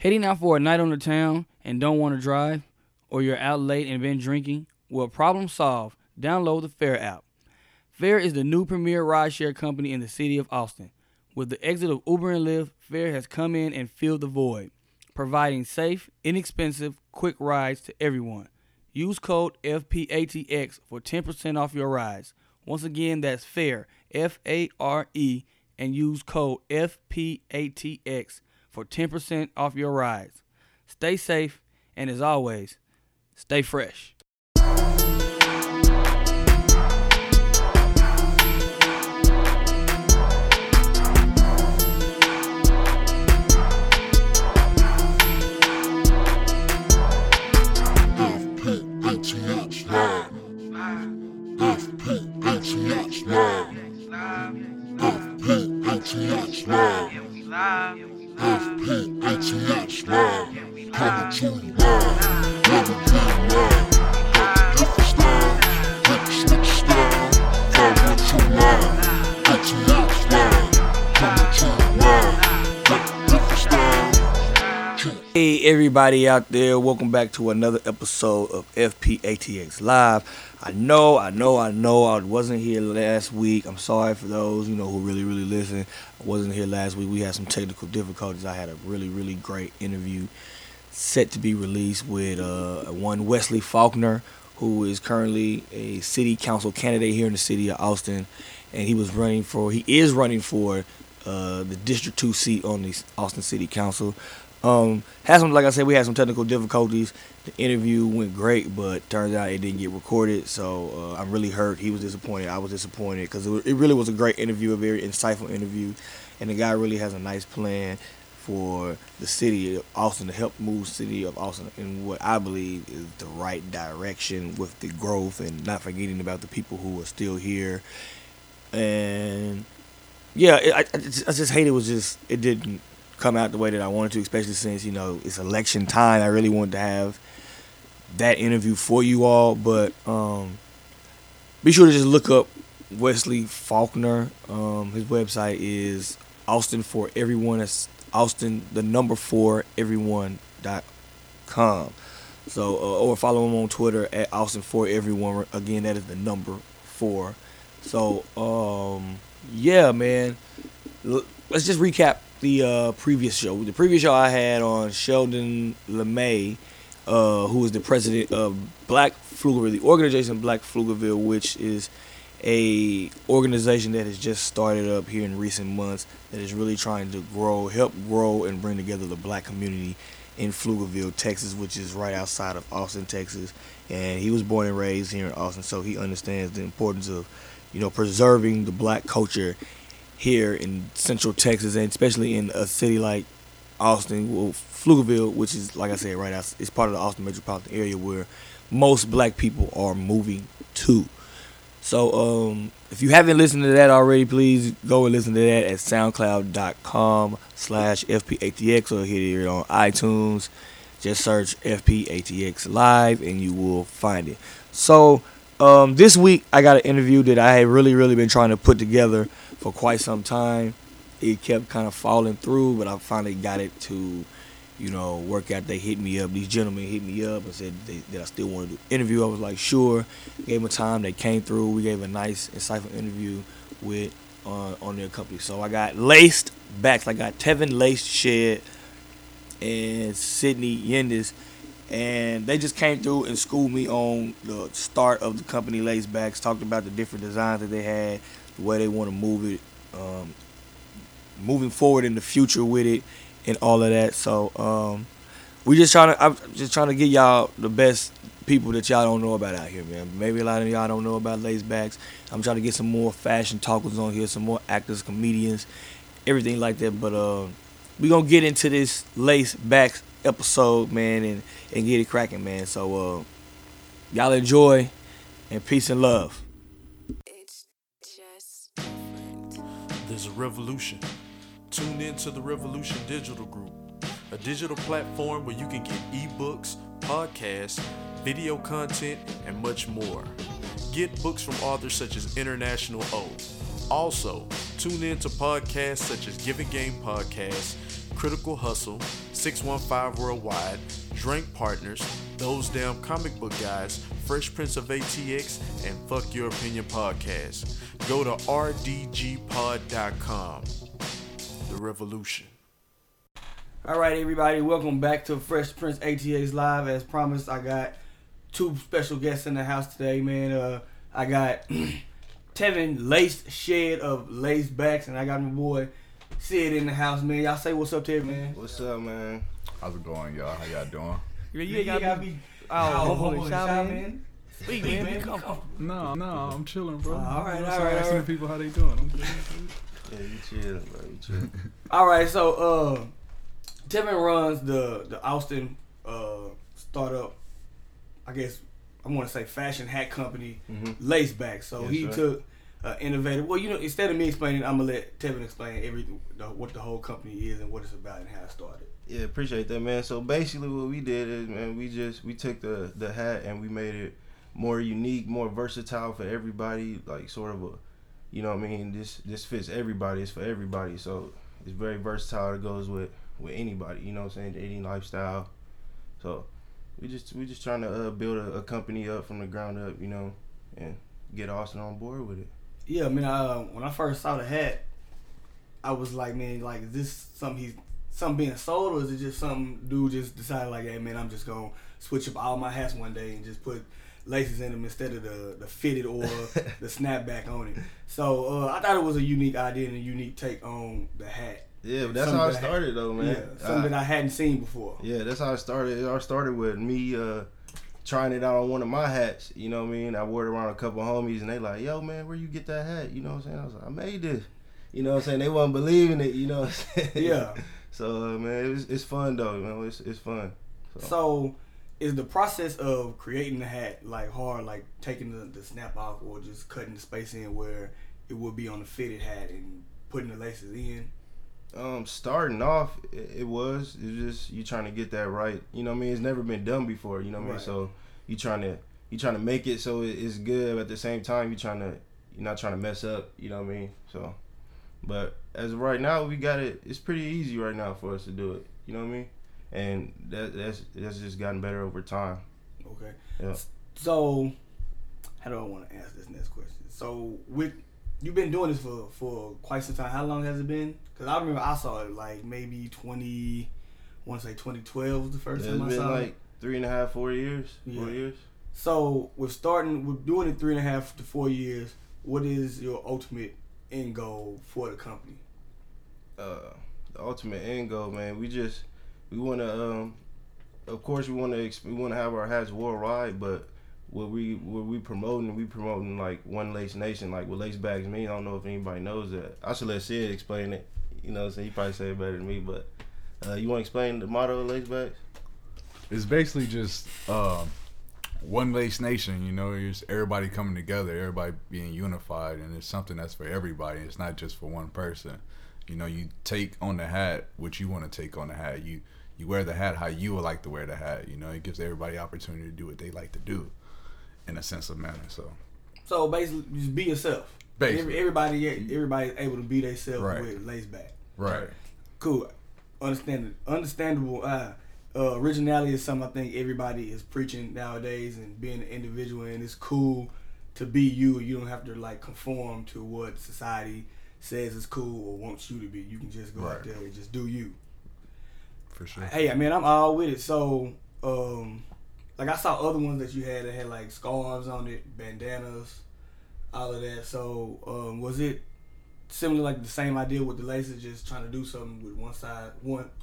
Heading out for a night on the town and don't want to drive, or you're out late and been drinking? Well, problem solved. Download the Fair app. Fair is the new premier rideshare company in the city of Austin. With the exit of Uber and Lyft, Fair has come in and filled the void, providing safe, inexpensive, quick rides to everyone. Use code FPATX for 10% off your rides. Once again, that's Fair, F-A-R-E, and use code FPATX for 10% off your rides. Stay safe, and as always, stay fresh. Hey everybody out there, welcome back to another episode of FPATX Live. I know I wasn't here last week. I'm sorry for those, who really listen. I wasn't here last week. We had some technical difficulties. I had a really great interview set to be released with one Wesley Faulkner, who is currently a city council candidate here in the city of Austin, and he is running for the District 2 seat on the Austin City Council. We had some technical difficulties. The interview went great, but turns out it didn't get recorded. So I'm really hurt. He was disappointed. I was disappointed because it really was a great interview, a very insightful interview, and the guy really has a nice plan for the city of Austin to help move the city of Austin in what I believe is the right direction with the growth and not forgetting about the people who are still here. And yeah, I just hate it didn't come out the way that I wanted to, especially since, it's election time. I really wanted to have that interview for you all, but be sure to just look up Wesley Faulkner. His website is Austin for Everyone. That's Austin, 4everyone.com. So, or follow him on Twitter at Austin for Everyone. Again, that is 4. So, yeah, man. Let's just recap the previous show. The previous show I had on Sheldon LeMay, who is the president of the organization Black Pflugerville, which is a organization that has just started up here in recent months that is really trying to help grow and bring together the black community in Pflugerville, Texas, which is right outside of Austin, Texas. And he was born and raised here in Austin, so he understands the importance of, preserving the black culture here in Central Texas, and especially in a city like Austin, Pflugerville, which is, like I said, right out, it's part of the Austin metropolitan area where most black people are moving to. So if you haven't listened to that already, please go and listen to that at soundcloud.com/FPATX or hit it on iTunes. Just search FPATX Live and you will find it. So this week I got an interview that I had really been trying to put together for quite some time. It kept kind of falling through, but I finally got it to, work out. They hit me up. These gentlemen hit me up and said that I still wanted to do interview. I was like, sure. Gave them time. They came through. We gave a nice, insightful interview with on their company. So I got Laced Backs. I got Tevin Laced Shed and Sydney Yendis, and they just came through and schooled me on the start of the company Laced Backs. Talked about the different designs that they had, the way they want to move it, moving forward in the future with it, and all of that. So I'm just trying to get y'all the best people that y'all don't know about out here, man. Maybe a lot of y'all don't know about Laced Backs. I'm trying to get some more fashion talkers on here, some more actors, comedians, everything like that. But we're going to get into this Laced Backs episode, man, and get it cracking, man. So y'all enjoy, and peace and love. There's a revolution. Tune in to the Revolution Digital Group, a digital platform where you can get ebooks, podcasts, video content, and much more. Get books from authors such as International O. Also, tune in to podcasts such as Giving Game Podcast, Critical Hustle, 615 Worldwide, Drink Partners, Those Damn Comic Book Guys, Fresh Prince of ATX, and Fuck Your Opinion Podcast. Go to rdgpod.com. The revolution. All right, everybody. Welcome back to Fresh Prince ATX Live. As promised, I got two special guests in the house today, man. I got Tevin Lace Shed of Lace Backs, and I got my boy Sid in the house, man. Y'all say what's up to him, man. What's up, man? How's it going, y'all? How y'all doing? You gotta be holy shout, man. Speak, man. Come on. No, I'm chilling, bro. All right. Asking people how they doing. I'm good. Yeah, you chill, bro. You chill. All right, so Tevin runs the Austin startup. I guess I want to say fashion hat company, Laceback. So yes, he took innovative. Well, you know, instead of me explaining, I'm gonna let Tevin explain what the whole company is and what it's about and how it started. Yeah, appreciate that, man. So basically, what we did is, man, we took the hat and we made it more unique, more versatile for everybody. Like sort of a, you know what I mean? This fits everybody. It's for everybody. So it's very versatile. It goes with anybody. You know what I'm saying? Any lifestyle. So. We just trying to build a company up from the ground up, you know, and get Austin on board with it. Yeah, I mean, when I first saw the hat, I was like, man, like, is this something being sold, or is it just some dude just decided like, hey, man, I'm just gonna switch up all my hats one day and just put laces in them instead of the fitted or the snapback on it. So I thought it was a unique idea and a unique take on the hat. Yeah, but that's how it started, though, man. Yeah, something that I hadn't seen before. Yeah, that's how it started. It all started with me trying it out on one of my hats, you know what I mean? I wore it around a couple of homies, and they like, yo, man, where you get that hat? You know what I'm saying? I was like, I made this. You know what I'm saying? They wasn't believing it, you know what I'm saying? Yeah. So, man, it's fun, though, you know? It's fun. So, is the process of creating the hat, like, hard, like, taking the snap off or just cutting the space in where it would be on the fitted hat and putting the laces in? Starting off, it was just you trying to get that right. You know what I mean? It's never been done before. You know what I mean? So you trying to make it so it's good, but at the same time you're not trying to mess up. You know what I mean? So, but as of right now, we got it. It's pretty easy right now for us to do it. You know what I mean? And that's just gotten better over time. Okay. Yeah. So how do I want to ask this next question? So with you've been doing this for quite some time. How long has it been? Because I remember I saw it like maybe 2012 was the first time I saw it. It's been like 3.5, 4 years. Yeah. 4 years. So with doing it 3.5 to 4 years, what is your ultimate end goal for the company? The ultimate end goal, man. We want to, of course, we want to have our hats worldwide, but. What we promoting like one lace nation, like what lace bags mean. I don't know if anybody knows that. I should let Sid explain it. You know what I'm saying? He probably said it better than me, but you want to explain the motto of lace bags? It's basically just one lace nation, you know, it's everybody coming together, everybody being unified, and it's something that's for everybody. It's not just for one person. You know, you take on the hat what you want to take on the hat. You wear the hat how you would like to wear the hat, you know. It gives everybody opportunity to do what they like to do. In a sense of manner, so basically just be yourself. Basically, everybody's able to be themselves with lace back. Right. Cool. Understandable. Originality is something I think everybody is preaching nowadays, and being an individual, and it's cool to be you. You don't have to like conform to what society says is cool or wants you to be. You can just go out there and just do you. For sure. Hey, I mean, I'm all with it. So. Like, I saw other ones that you had that had, like, scarves on it, bandanas, all of that. So, was it similar, like, the same idea with the laces, just trying to do something with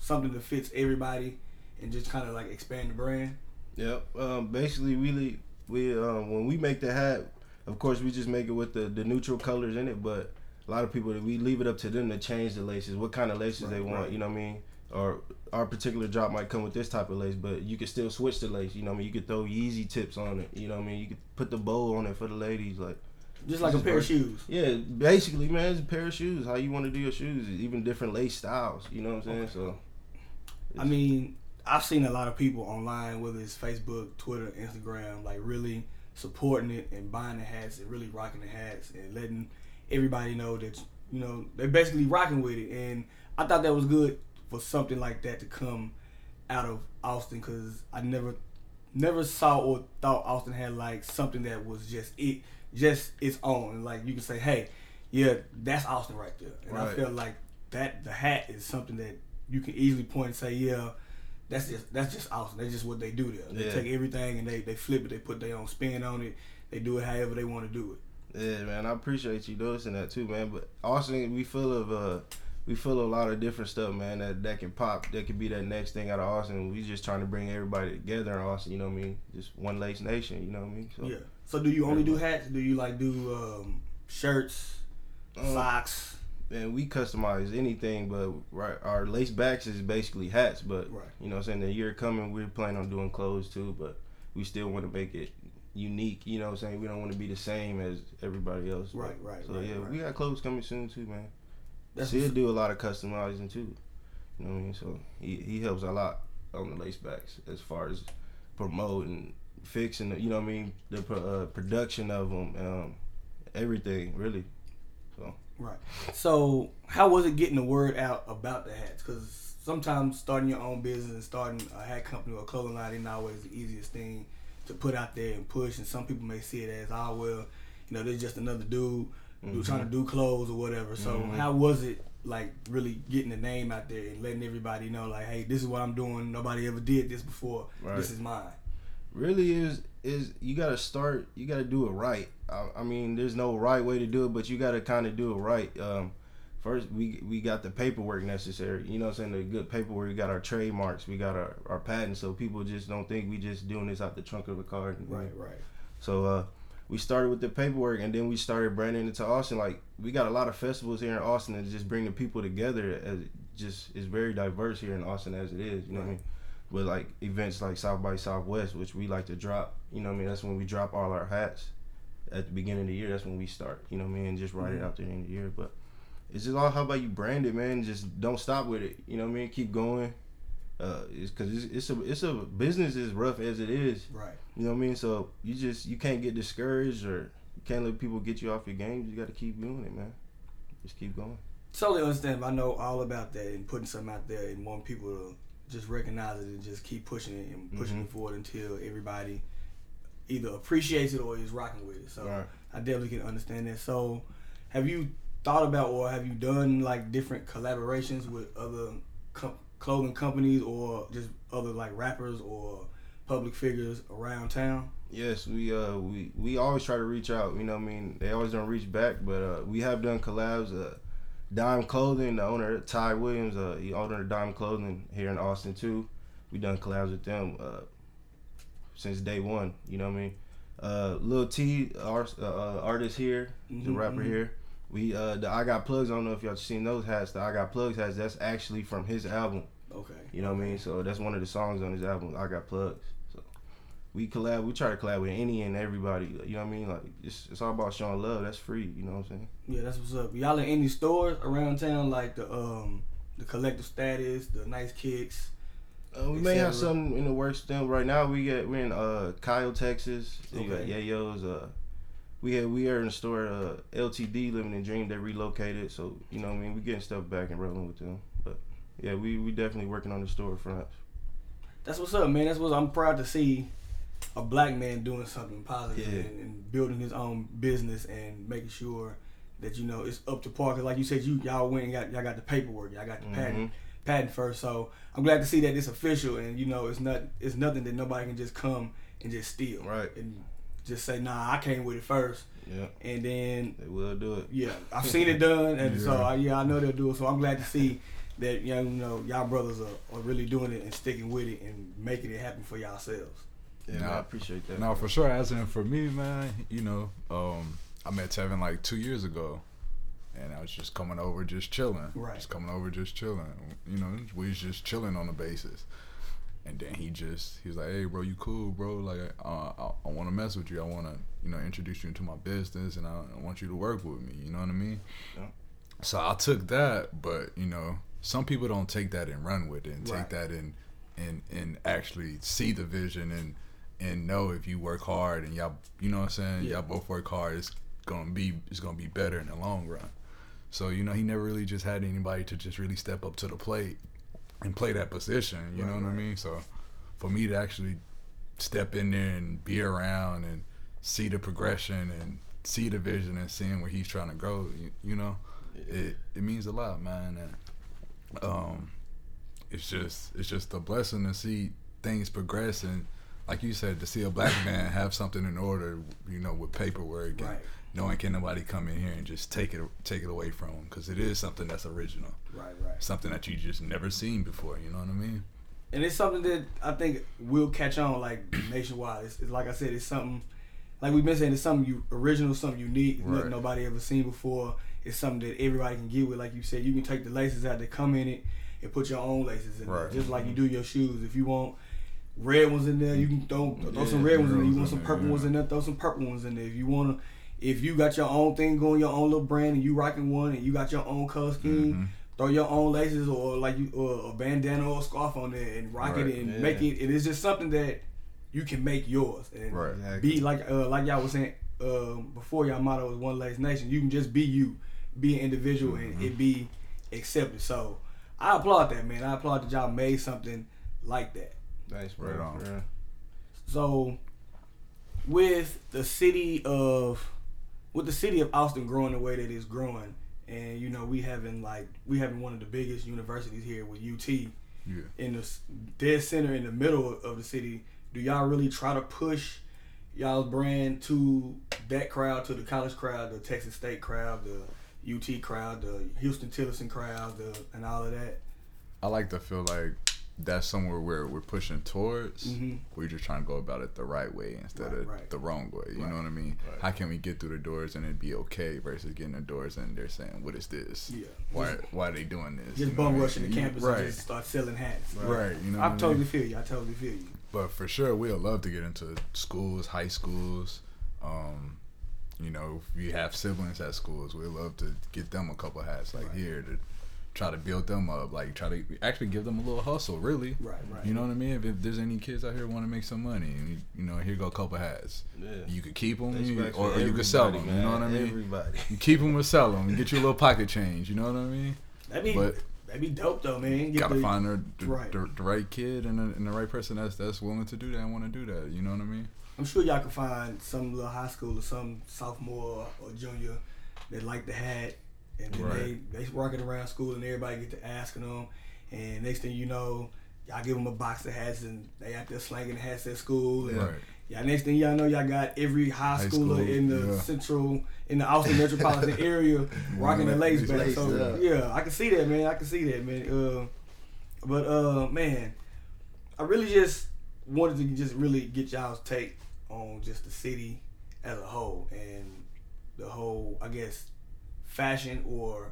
something that fits everybody and just kind of, like, expand the brand? Yep. Basically, we when we make the hat, of course, we just make it with the neutral colors in it, but a lot of people, we leave it up to them to change the laces, what kind of laces they want, you know what I mean? Or our particular drop might come with this type of lace, but you can still switch the lace. You know what I mean? You could throw Yeezy tips on it. You know what I mean? You could put the bow on it for the ladies. Just like a pair of shoes. Yeah, basically, man, it's a pair of shoes. How you want to do your shoes, even different lace styles. You know what I'm saying? Okay. So, I mean, I've seen a lot of people online, whether it's Facebook, Twitter, Instagram, like really supporting it and buying the hats and really rocking the hats and letting everybody know that, you know, they're basically rocking with it. And I thought that was good. For something like that to come out of Austin, because I never saw or thought Austin had like something that was just its own. Like you can say, hey, yeah, that's Austin right there. And right. I felt like that the hat is something that you can easily point and say, yeah, that's just Austin. That's just what they do there. They take everything and they flip it. They put their own spin on it. They do it however they want to do it. Yeah, man, I appreciate you noticing that too, man. But Austin, we feel a lot of different stuff, man, that can pop, that could be that next thing out of Austin. We just trying to bring everybody together in Austin, you know what I mean? Just one Lace Nation, you know what I mean? So, yeah. So do you only do hats? Do you like do shirts, socks? Man, we customize anything, but right, our lace backs is basically hats, but right. You know what I'm saying? The year coming, we're planning on doing clothes too, but we still want to make it unique, you know what I'm saying? We don't want to be the same as everybody else. Right, but, right. So right, yeah, right. We got clothes coming soon too, man. He'll do a lot of customizing too, you know what I mean? So he helps a lot on the lace backs as far as promoting, fixing, you know what I mean, the production of them, everything really. So right. So how was it getting the word out about the hats? Because sometimes starting your own business and starting a hat company or a clothing line isn't always the easiest thing to put out there and push. And some people may see it as, oh well, you know, they're just another dude. Mm-hmm. Trying to do clothes or whatever. So mm-hmm. How was it like really getting the name out there and letting everybody know like, hey, this is what I'm doing. Nobody ever did this before. Right. This is mine. Really is you got to start. You got to do it right. I mean, there's no right way to do it, but you got to kind of do it right. First, we got the paperwork necessary. You know what I'm saying? The good paperwork. We got our trademarks. We got our patents. So people just don't think we just doing this out the trunk of a car. Right, right. So, we started with the paperwork, and then we started branding into Austin. Like, we got a lot of festivals here in Austin that just bring the people together. As just it's very diverse here in Austin as it is, you know what I mean? With, like, events like South by Southwest, which we like to drop, you know what I mean? That's when we drop all our hats at the beginning of the year. That's when we start, you know what I mean? And just ride it out to the end of the year. But it's just all how about you brand it, man? Just don't stop with it, you know what I mean? Keep going. Because it's a business as rough as it is, right? You know what I mean? So you can't get discouraged, or you can't let people get you off your game. You got to keep doing it, man. Just keep going. Totally understand. I know all about that and putting something out there and wanting people to just recognize it and just keep pushing it and pushing it forward until everybody either appreciates it or is rocking with it. So right. I definitely can understand that. So have you thought about or have you done like different collaborations with other clothing companies or just other like rappers or public figures around town? Yes, we always try to reach out, you know what I mean? They always don't reach back, but we have done collabs. Dime Clothing, the owner Ty Williams, he owner of Dime Clothing here in Austin too. We done collabs with them since day one, you know what I mean? Lil T, our artist here, the rapper here. We the I Got Plugs, I don't know if y'all seen those hats. The I Got Plugs hats, that's actually from his album. Okay. You know what I mean? So that's one of the songs on his album, I Got Plugs. So we try to collab with any and everybody, you know what I mean? Like it's all about showing love. That's free, you know what I'm saying? Yeah, that's what's up. Y'all in any stores around town like the Collective Status, the Nice Kicks? We may have something in the works then. Right now we're in Kyle, Texas. Okay. Got Yayo's We are in the store, LTD, Living and Dream, they relocated. So, you know what I mean? We getting stuff back and rolling with them. But, yeah, we definitely working on the store fronts. That's what's up, man. That's what I'm proud to see a black man doing something positive and building his own business and making sure that, you know, it's up to par. Because like you said, y'all went and y'all got the paperwork. Y'all got the patent first. So I'm glad to see that it's official and, you know, it's nothing that nobody can just come and just steal. Right. And just say, nah, I came with it first. Yeah. And then they will do it. Yeah. I've seen it done. And I know they'll do it. So I'm glad to see that, you know, y'all brothers are really doing it and sticking with it and making it happen for yourselves. Yeah, I appreciate that. No, for sure. As in for me, man, you know, I met Tevin like 2 years ago. And I was just coming over, just chilling. Right. Just coming over, just chilling. You know, we was just chilling on the basis. And then he's like, hey, bro, you cool, bro. Like, I want to mess with you. I want to, you know, introduce you into my business, and I want you to work with me. You know what I mean? Yeah. So I took that, but, you know, some people don't take that and run with it and take that and actually see the vision and know if you work hard and y'all, you know what I'm saying? Yeah. Y'all both work hard. It's going to be better in the long run. So, you know, he never really just had anybody to just really step up to the plate and play that position, you know what I mean? So for me to actually step in there and be around and see the progression and see the vision and seeing where he's trying to go, you know, it means a lot, man. And, it's just a blessing to see things progress, and like you said, to see a black man have something in order, you know, with paperwork, and knowing can nobody come in here and just take it away from him, because it is something that's original, right, something that you just never seen before, you know what I mean? And it's something that I think will catch on, like, nationwide. It's like I said, it's something, like we've been saying, it's something original, something unique, nothing nobody ever seen before. It's something that everybody can get with. Like you said, you can take the laces out that come in it and put your own laces in it, just like you do your shoes. If you want red ones in there, you can throw some red ones in there. You want some purple ones in there, throw some purple ones in there. If you got your own thing going, your own little brand, and you rocking one, and you got your own color scheme, throw your own laces or like you or a bandana or a scarf on there and rock it and make it. It is just something that you can make yours and be like y'all was saying before. Y'all motto was One Lace Nation. You can just be you, be an individual, and it be accepted. So I applaud that, man. I applaud that y'all made something like that. Thanks, bro. Right on. Yeah. So with the city of Austin growing the way that it's growing, and you know we having one of the biggest universities here with UT in the dead center in the middle of the city. Do y'all really try to push y'all's brand to that crowd, to the college crowd, the Texas State crowd, the UT crowd, the Houston Tillerson crowd, and all of that? I like to feel like that's somewhere where we're pushing towards. We're just trying to go about it the right way instead of the wrong way. You know what I mean? Right. How can we get through the doors and it be okay versus getting the doors and they're saying, "What is this? Yeah. Why are they doing this?" Just bum rushing the campus and just start selling hats. Right. You know what I mean? I totally feel you. But for sure, we would love to get into schools, high schools. You know, if you have siblings at schools, we'd love to get them a couple hats here to try to build them up, like try to actually give them a little hustle, really. Right. You know what I mean? If there's any kids out here want to make some money, you know, here go a couple hats. Yeah. You could keep them, or you could sell them. Man. You know what I mean? Everybody, you keep them or sell them, and get you a little pocket change. You know what I mean? That'd be dope though, man. Gotta find the right kid and the right person that's willing to do that and want to do that. You know what I mean? I'm sure y'all can find some little high school or some sophomore or junior that like the hat. And then they rocking around school and everybody get to asking them. And next thing you know, y'all give them a box of hats and they out there slanging the hats at school. And y'all, next thing y'all know, y'all got every high schooler in the central, in the Austin metropolitan area rocking the lace back. So I can see that, man. But I really just wanted to just really get y'all's take on just the city as a whole and the whole, I guess, fashion or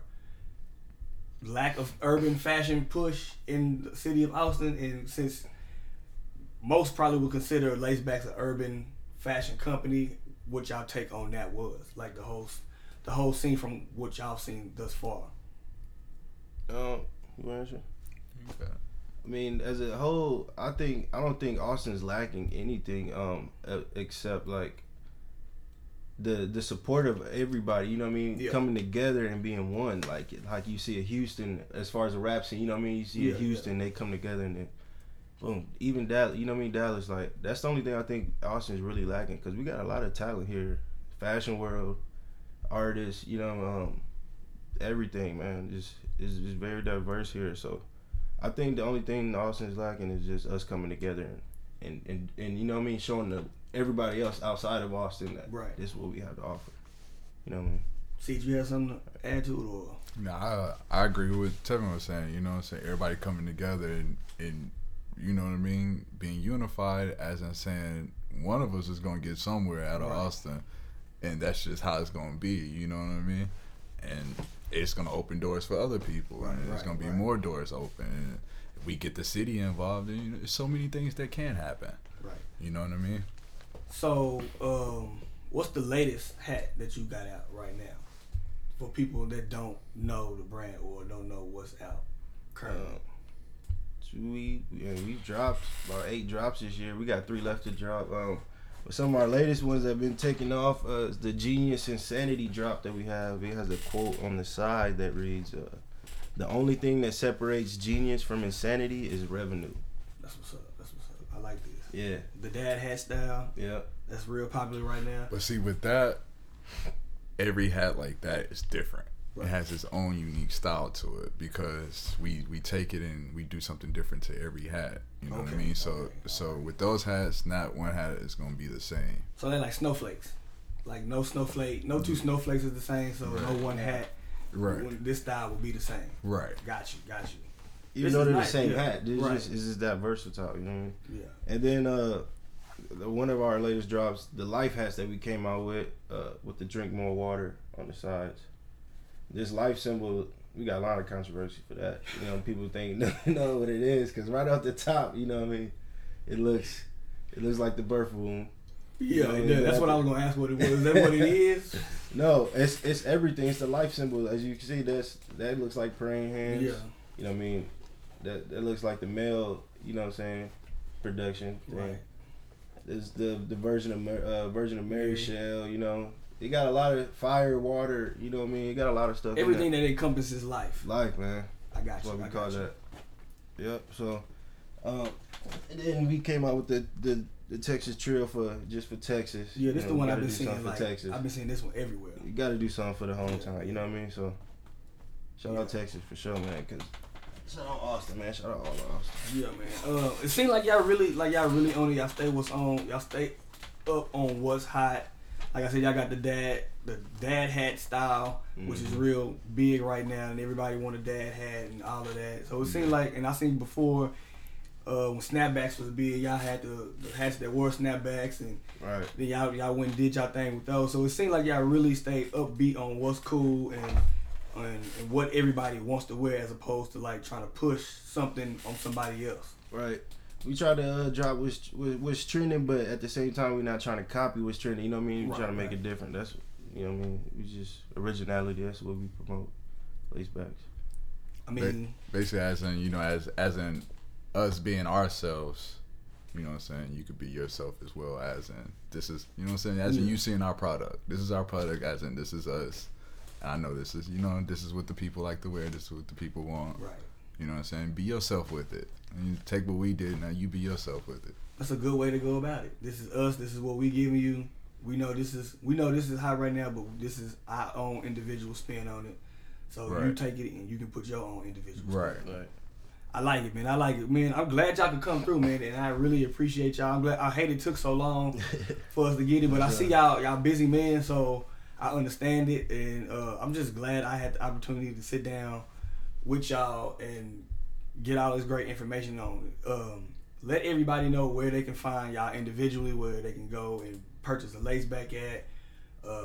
lack of urban fashion push in the city of Austin, and since most probably would consider Lacebacks an urban fashion company, what y'all take on that was, like the whole scene from what y'all seen thus far. You want to answer? Okay. I mean, as a whole, I don't think Austin's lacking anything except like the support of everybody, you know what I mean, coming together and being one, like you see a Houston as far as the rap scene, you know what I mean, you see a Houston, they come together and then boom, even Dallas, you know what I mean, Dallas, like that's the only thing I think Austin's really lacking, because we got a lot of talent here, fashion world, artists, you know, everything, man, it's very diverse here, so I think the only thing Austin's lacking is just us coming together and you know what I mean, showing the everybody else outside of Austin that this is what we have to offer. You know what I mean? See, do you have something to add to it? Or? Nah, I agree with what Tevin was saying. You know what I'm saying? Everybody coming together and you know what I mean? Being unified, as in saying one of us is going to get somewhere out of Austin, and that's just how it's going to be. You know what I mean? And it's going to open doors for other people, and there's going to be more doors open. And if we get the city involved, and you know, there's so many things that can happen. Right. You know what I mean? So, what's the latest hat that you got out right now for people that don't know the brand or don't know what's out currently? We dropped about 8 drops this year. We got 3 left to drop. But some of our latest ones that have been taking off is the Genius Insanity drop that we have. It has a quote on the side that reads, The only thing that separates genius from insanity is revenue. That's what's up. That's what's up. I like this. Yeah. The dad hat style. Yeah. That's real popular right now. But see, with that, every hat like that is different. Right. It has its own unique style to it because we take it and we do something different to every hat. You know what I mean? So with those hats, not one hat is going to be the same. So they're like snowflakes. Like no snowflake, no two snowflakes is the same. So no one hat. Right. This style will be the same. Right. Got you. Even though they're the same hat, it's just that versatile. You know what I mean? Yeah. And then one of our latest drops, the life hats that we came out with the drink more water on the sides. This life symbol, we got a lot of controversy for that. You know, people think they know what it is because right off the top, you know what I mean, it looks like the birth womb. Yeah, you know, that's what I was gonna ask. What it was? Is that what it is? No, it's everything. It's the life symbol, as you can see. That looks like praying hands. Yeah. You know what I mean? That looks like the male. You know what I'm saying? Production. Right. It's the Virgin of Mary shell. You know, it got a lot of fire, water. You know what I mean? It got a lot of stuff. Everything that encompasses life. Life, man. I got you. That's what we call that. Yep. So, and then we came out with the Texas Trail for Texas. Yeah, this the one I've been seeing. Like, I've been seeing this one everywhere. You got to do something for the hometown. Yeah. You know what I mean? So, shout out Texas for sure, man. Cause shout out Austin, man. Shout out all of Austin. Yeah, man. It seems like y'all really on it. Y'all stay what's on. Y'all stay up on what's hot. Like I said, y'all got the dad hat style, which is real big right now, and everybody want a dad hat and all of that. So it seems like, and I seen before. When snapbacks was big, y'all had the hats that wore snapbacks, and then y'all went and did y'all thing with those. So it seemed like y'all really stayed upbeat on what's cool and what everybody wants to wear, as opposed to like trying to push something on somebody else. Right. We try to drop what's trending, but at the same time, we're not trying to copy what's trending. You know what I mean? We're trying to make it different. That's you know what I mean. We just originality. That's what we promote. Lacebacks. I mean, basically, as in us being ourselves, you know what I'm saying? You could be yourself as well, as in this is, you know what I'm saying? As in you seeing our product. This is our product, as in this is us. And I know this is, you know, this is what the people like to wear. This is what the people want. Right. You know what I'm saying? Be yourself with it. And you take what we did, now you be yourself with it. That's a good way to go about it. This is us. This is what we giving you. We know this is hot right now, but this is our own individual spin on it. So you take it and you can put your own individual spin. Right. I like it, man. I'm glad y'all could come through, man, and I really appreciate y'all. I'm glad. I hate it took so long for us to get it, but I see y'all busy, man, so I understand it, and I'm just glad I had the opportunity to sit down with y'all and get all this great information on it. Let everybody know where they can find y'all individually, where they can go and purchase a laceback at,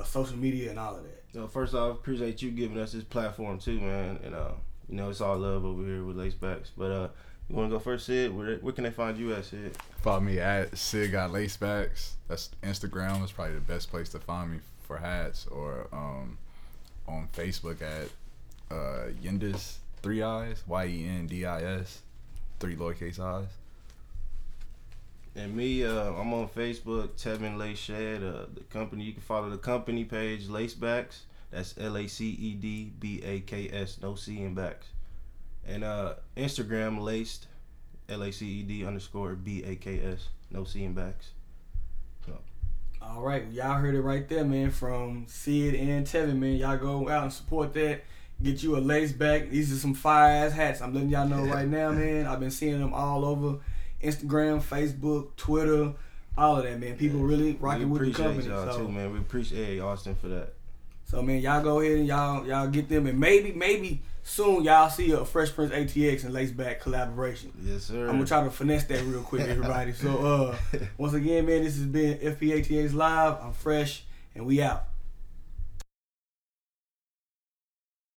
social media and all of that. So first off, appreciate you giving us this platform too, man, and you know, it's all love over here with Lacebacks. But you want to go first, Sid? Where can they find you at, Sid? Follow me at Sid Got Lacebacks. That's Instagram is probably the best place to find me for hats. Or on Facebook at Yendis 3 Eyes, Yendis, 3 lowercase eyes. And me, I'm on Facebook, Tevin Laceshed. The company, you can follow the company page, Lacebacks. That's LACEDBAKS, no C in backs. And Instagram, laced, LACED_BAKS, no C in backs. So. All right, well, y'all heard it right there, man, from Sid and Tevin, man. Y'all go out and support that. Get you a lace back. These are some fire-ass hats. I'm letting y'all know right now, man. I've been seeing them all over Instagram, Facebook, Twitter, all of that, man. People really rocking with the company. We appreciate y'all, too, man. We appreciate Austin for that. So, man, y'all go ahead and y'all get them. And maybe soon y'all see a Fresh Prince ATX and Laceback collaboration. Yes, sir. I'm going to try to finesse that real quick, everybody. So, once again, man, this has been FPATX Live. I'm Fresh, and we out.